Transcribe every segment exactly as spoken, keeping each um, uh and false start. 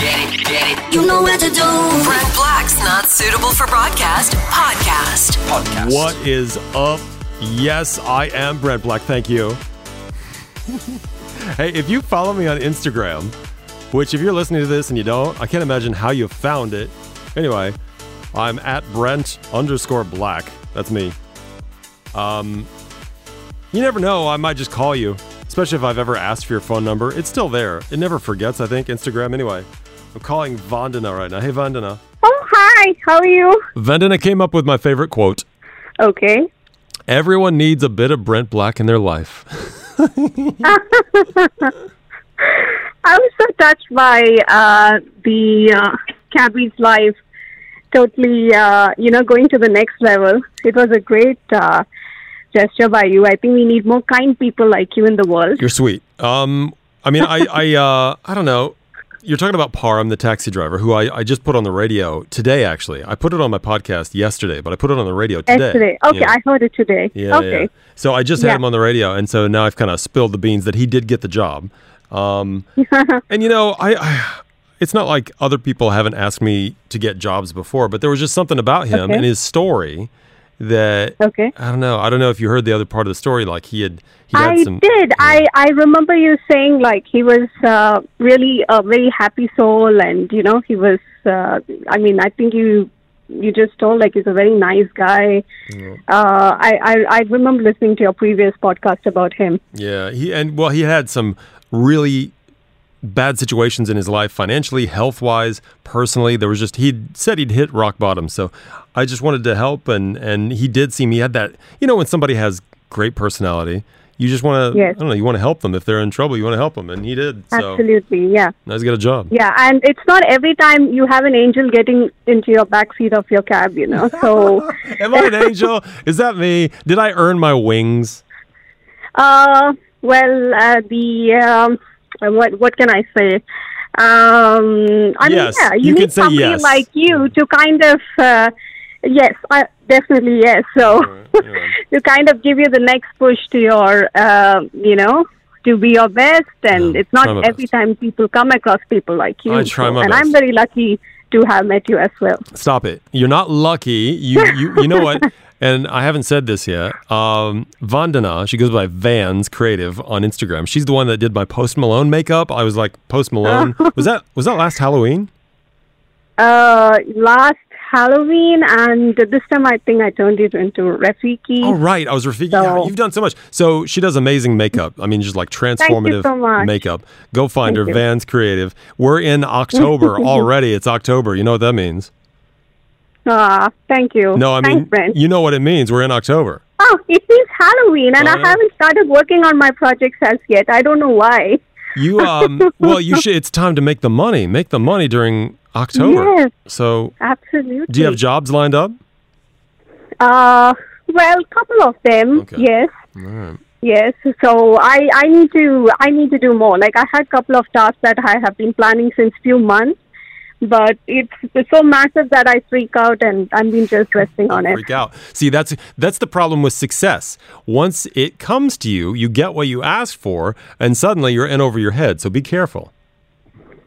Get it, get it. You know what to do. Brent Black's Not Suitable for Broadcast podcast. podcast. What is up? Yes, I am Brent Black. Thank you. Hey, if you follow me on Instagram, which if you're listening to this and you don't, I can't imagine how you found it. Anyway, I'm at Brent underscore Black. That's me. Um, you never know. I might just call you, especially if I've ever asked for your phone number. It's still there. It never forgets, I think, Instagram. Anyway, I'm calling Vandana right now. Hey, Vandana. Oh, hi. How are you? Vandana came up with my favorite quote. Okay. Everyone needs a bit of Brent Black in their life. I was so touched by uh, the uh, cabbie's life, totally, uh, you know, going to the next level. It was a great uh, gesture by you. I think we need more kind people like you in the world. You're sweet. Um, I mean, I, I, uh, I don't know. You're talking about Parham, the taxi driver, who I, I just put on the radio today, actually. I put it on my podcast yesterday, but I put it on the radio today. Yesterday. Okay, yeah. I heard it today. Yeah, okay. Yeah. So I just had yeah. him on the radio, and so now I've kind of spilled the beans that he did get the job. Um, and, you know, I, I it's not like other people haven't asked me to get jobs before, but there was just something about him okay. and his story that, okay. I don't know, I don't know if you heard the other part of the story, like he had, he had I some... I did. You know, I, I remember you saying, like, he was uh, really a very happy soul, and, you know, he was, uh, I mean, I think you... You just told, like, he's a very nice guy. Yeah. Uh, I, I I remember listening to your previous podcast about him. Yeah, he and, well, he had some really bad situations in his life, financially, health-wise, personally. There was just, he said he'd hit rock bottom. So I just wanted to help, and, and he did seem, he had that, you know, when somebody has great personality, you just want to, yes. I don't know, you want to help them. If they're in trouble, you want to help them. And he did. So. Absolutely, yeah. Now he's got a job. Yeah, and it's not every time you have an angel getting into your backseat of your cab, you know. So, am I an angel? Is that me? Did I earn my wings? Uh, Well, uh, the, um, what what can I say? Um, I yes. mean, yeah, you, you need somebody yes. like you to kind of, uh, yes, I, definitely yes. So. All right. Yeah. To kind of give you the next push to your, uh, you know, to be your best. And yeah, it's not every best. time people come across people like you. I try my so, best. And I'm very lucky to have met you as well. Stop it. You're not lucky. You you, you know what? And I haven't said this yet. Um, Vandana, she goes by Vans Creative on Instagram. She's the one that did my Post Malone makeup. I was like, Post Malone. was that was that last Halloween? Uh, last Halloween, and this time I think I turned it into Rafiki. Oh, right. I was Rafiki. So, yeah, you've done so much. So she does amazing makeup. I mean, just like transformative so makeup. Go find thank her, you. Vans Creative. We're in October already. It's October. You know what that means? Ah, uh, thank you. No, I mean, Thanks, you know what it means. We're in October. Oh, it means Halloween, and oh, I, I haven't started working on my projects as yet. I don't know why. You, um, well, you should, it's time to make the money. Make the money during October. Yes, so absolutely. Do you have jobs lined up? Uh, well, a couple of them. Okay. Yes. All right. Yes. So I, I need to I need to do more. Like I had a couple of tasks that I have been planning since few months, but it's, it's so massive that I freak out and I've been just resting on it. Freak out. See, that's that's the problem with success. Once it comes to you, you get what you asked for, and suddenly you're in over your head. So be careful.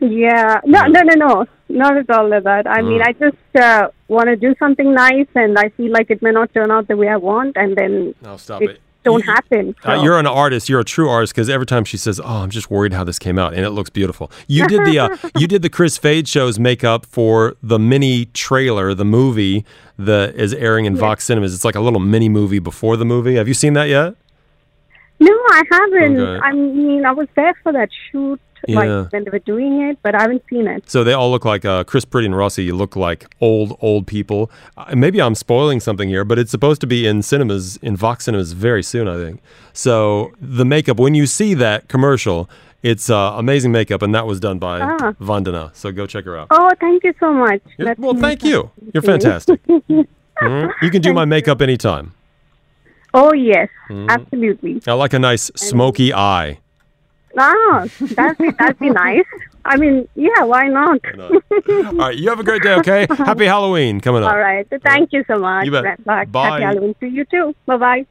Yeah. No, no, no, no. Not at all of that. I mm. mean, I just uh, want to do something nice, and I feel like it may not turn out the way I want, and then no, stop it, it don't you, happen. So. Uh, you're an artist. You're a true artist, because every time she says, oh, I'm just worried how this came out, and it looks beautiful. You did the uh, you did the Chris Fade show's makeup for the mini trailer, the movie that is airing in yes. Vox Cinemas. It's like a little mini movie before the movie. Have you seen that yet? No, I haven't. Okay. I mean, I was there for that shoot. Yeah. Like when they were doing it, but I haven't seen it. So they all look like uh, Chris Pratt and Rossi look like old, old people. Uh, maybe I'm spoiling something here, but it's supposed to be in cinemas, in Vox Cinemas very soon, I think. So the makeup, when you see that commercial, it's uh, amazing makeup, and that was done by ah. Vandana. So go check her out. Oh, thank you so much. It, well, thank you. You're fantastic. Mm-hmm. You can do thank my makeup you. anytime. Oh, yes. Mm-hmm. Absolutely. I like a nice smoky eye. Ah, that'd be, that'd be nice. I mean, yeah, why not? All right, you have a great day, okay? Happy Halloween coming up. All right, thank All right. you so much. You bet. Bye. Happy Halloween to you too. Bye-bye.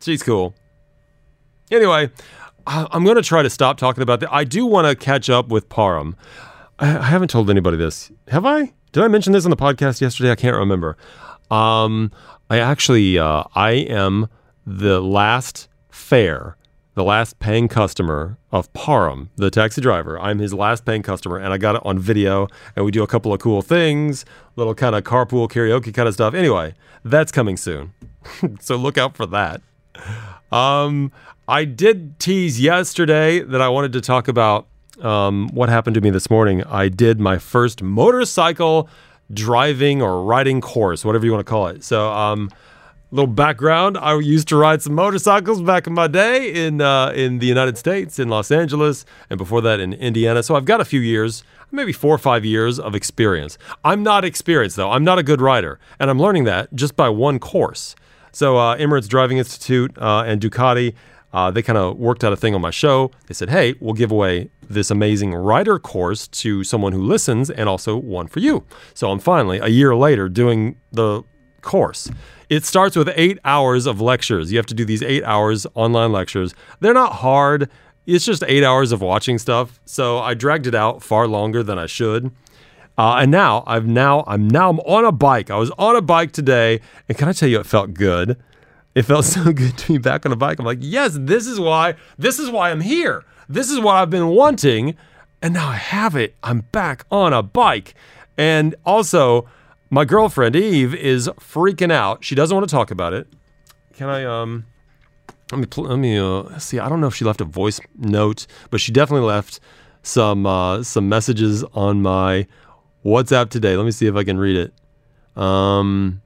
She's cool. Anyway, I, I'm going to try to stop talking about that. I do want to catch up with Parham. I, I haven't told anybody this. Have I? Did I mention this on the podcast yesterday? I can't remember. Um, I actually, uh, I am the last fare, the last paying customer of Parham, the taxi driver. I'm his last paying customer, and I got it on video, and we do a couple of cool things, little kind of carpool karaoke kind of stuff. Anyway, that's coming soon. So look out for that. Um, I did tease yesterday that I wanted to talk about um, what happened to me this morning. I did my first motorcycle driving or riding course, whatever you want to call it. So, um, little background: I used to ride some motorcycles back in my day in uh, in the United States, in Los Angeles, and before that in Indiana. So I've got a few years, maybe four or five years of experience. I'm not experienced though. I'm not a good rider, and I'm learning that just by one course. So uh, Emirates Driving Institute uh, and Ducati, uh, they kind of worked out a thing on my show. They said, hey, we'll give away this amazing rider course to someone who listens and also one for you. So I'm finally, a year later, doing the course. It starts with eight hours of lectures. You have to do these eight hours online lectures. They're not hard. It's just eight hours of watching stuff. So I dragged it out far longer than I should. Uh, and now I've now I'm now I'm on a bike. I was on a bike today, and can I tell you, it felt good. It felt so good to be back on a bike. I'm like, yes, this is why. This is why I'm here. This is what I've been wanting, and now I have it. I'm back on a bike, and also my girlfriend Eve is freaking out. She doesn't want to talk about it. Can I um? Let me pl- let me uh, see. I don't know if she left a voice note, but she definitely left some uh, some messages on my WhatsApp today. Let me see if I can read it. Um,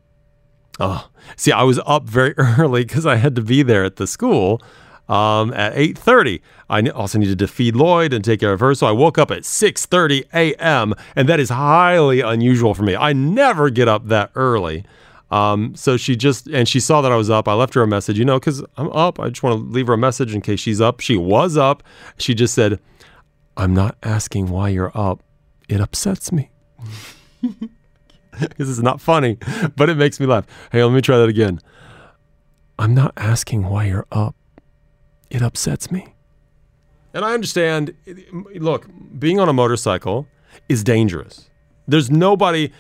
oh, see, I was up very early because I had to be there at the school um, at eight thirty. I also needed to feed Lloyd and take care of her, so I woke up at six thirty a.m., and that is highly unusual for me. I never get up that early. Um, so she just, and she saw that I was up. I left her a message, you know, because I'm up. I just want to leave her a message in case she's up. She was up. She just said, I'm not asking why you're up. It upsets me. This is not funny, but it makes me laugh. Hey, let me try that again. I'm not asking why you're up. It upsets me. And I understand, look, being on a motorcycle is dangerous. There's nobody,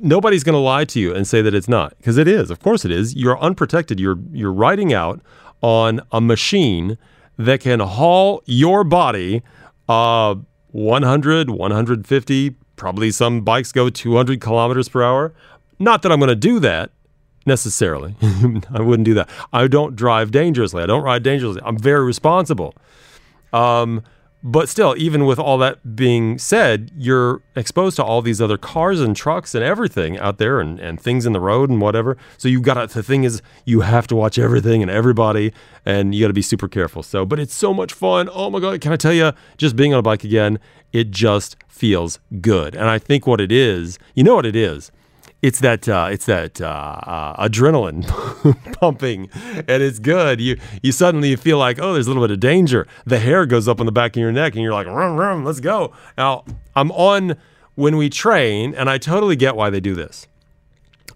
nobody's going to lie to you and say that it's not, because it is. Of course it is. You're unprotected. You're, you're riding out on a machine that can haul your body uh, one hundred, one hundred fifty, probably some bikes go two hundred kilometers per hour. Not that I'm going to do that necessarily. I wouldn't do that. I don't drive dangerously. I don't ride dangerously. I'm very responsible. Um, but still, even with all that being said, you're exposed to all these other cars and trucks and everything out there, and, and things in the road and whatever. So you got to, the thing is, you have to watch everything and everybody, and you got to be super careful. So, but it's so much fun. Oh my God. Can I tell you, just being on a bike again, it just feels good. And I think what it is, you know what it is? It's that uh, it's that uh, uh, adrenaline pumping, and it's good. You you suddenly you feel like, oh, there's a little bit of danger. The hair goes up on the back of your neck, and you're like, rum, rum, let's go. Now, I'm on when we train, and I totally get why they do this.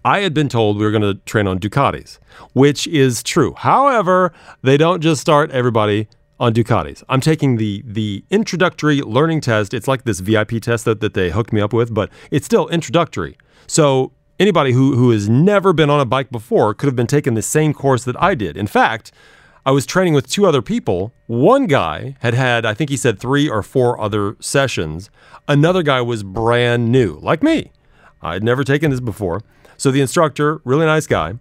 I had been told we were going to train on Ducatis, which is true. However, they don't just start everybody on Ducatis. I'm taking the the introductory learning test. It's like this V I P test that, that they hooked me up with, but it's still introductory. So anybody who, who has never been on a bike before could have been taking the same course that I did. In fact, I was training with two other people. One guy had had, I think he said, three or four other sessions. Another guy was brand new, like me. I had never taken this before. So the instructor, really nice guy,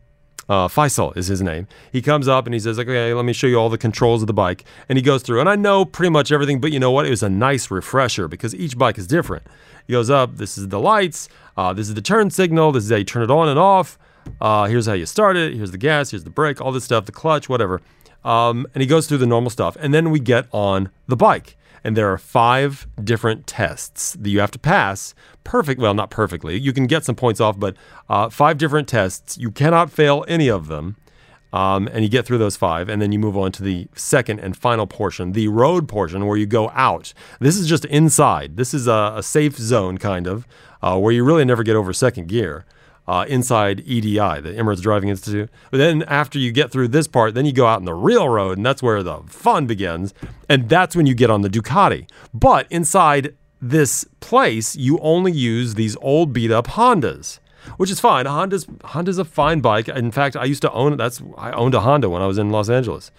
Uh, Faisal is his name. He comes up and he says, okay, let me show you all the controls of the bike. And he goes through, and I know pretty much everything, but you know what? It was a nice refresher because each bike is different. He goes up, this is the lights, uh, this is the turn signal, this is how you turn it on and off, uh, here's how you start it, here's the gas, here's the brake, all this stuff, the clutch, whatever. Um, and he goes through the normal stuff. And then we get on the bike. And there are five different tests that you have to pass. Perfect, well, not perfectly. You can get some points off, but uh, five different tests. You cannot fail any of them. Um, and you get through those five, and then you move on to the second and final portion, the road portion, where you go out. This is just inside. This is a, a safe zone, kind of, uh, where you really never get over second gear. uh, inside E D I, the Emirates Driving Institute. But then after you get through this part, then you go out on the real road, and that's where the fun begins. And that's when you get on the Ducati. But inside this place, you only use these old beat-up Hondas, which is fine. Honda's Honda's a fine bike. In fact, I used to own it. That's I owned a Honda when I was in Los Angeles.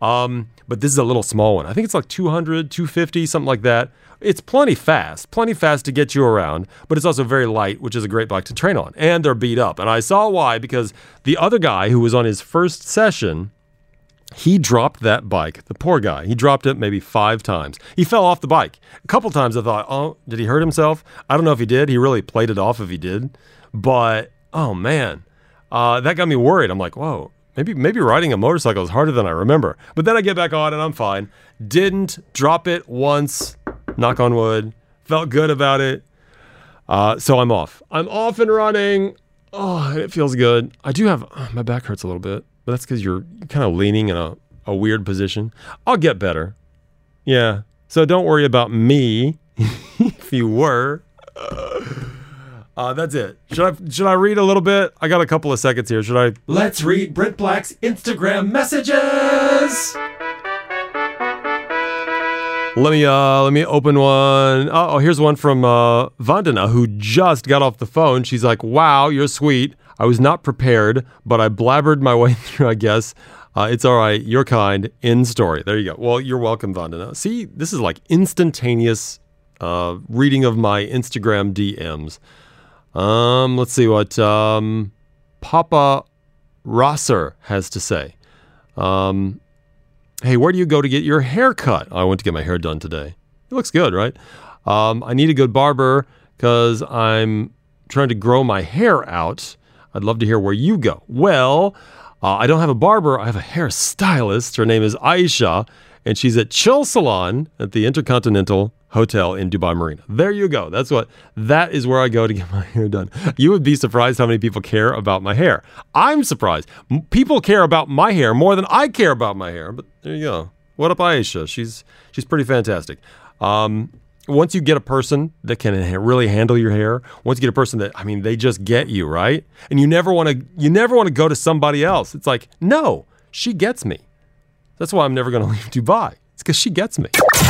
Um, but this is a little small one. I think it's like two hundred, two fifty, something like that. It's plenty fast, plenty fast to get you around, but it's also very light, which is a great bike to train on. And they're beat up. And I saw why, because the other guy who was on his first session, he dropped that bike. The poor guy. He dropped it maybe five times. He fell off the bike. A couple times I thought, oh, did he hurt himself? I don't know if he did. He really played it off if he did. But, oh, man, uh, that got me worried. I'm like, whoa, maybe maybe riding a motorcycle is harder than I remember. But then I get back on and I'm fine. Didn't drop it once, knock on wood. Felt good about it. Uh, so I'm off. I'm off and running. Oh, it feels good. I do have, oh, my back hurts a little bit. But that's because you're kind of leaning in a, a weird position. I'll get better. Yeah. So don't worry about me if you were. Uh, that's it. Should I should I read a little bit? I got a couple of seconds here. Should I? Let's read Brent Black's Instagram messages. Let me uh let me open one. Oh, here's one from uh, Vandana, who just got off the phone. She's like, "Wow, you're sweet. I was not prepared, but I blabbered my way through, I guess. Uh, it's all right. You're kind. End story." There you go. Well, you're welcome, Vandana. See, this is like instantaneous uh, reading of my Instagram D Ms. Um, let's see what um, Papa Rosser has to say. Um, hey, where do you go to get your hair cut? Oh, I went to get my hair done today. It looks good, right? Um, I need a good barber because I'm trying to grow my hair out. I'd love to hear where you go. Well, uh, I don't have a barber. I have a hairstylist. Her name is Aisha, and she's at Chill Salon at the Intercontinental Hotel in Dubai Marina. There you go. That's what, that is where I go to get my hair done. You would be surprised how many people care about my hair. I'm surprised. M- people care about my hair more than I care about my hair, but there you go. What up, Aisha? She's, she's pretty fantastic. Um, Once you get a person that can really handle your hair, once you get a person that, I mean, they just get you, right? And you never want to, you never want to go to somebody else. It's like, no, she gets me. That's why I'm never going to leave Dubai. It's because she gets me.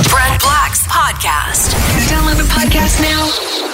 Brent Black's podcast. Download the podcast now.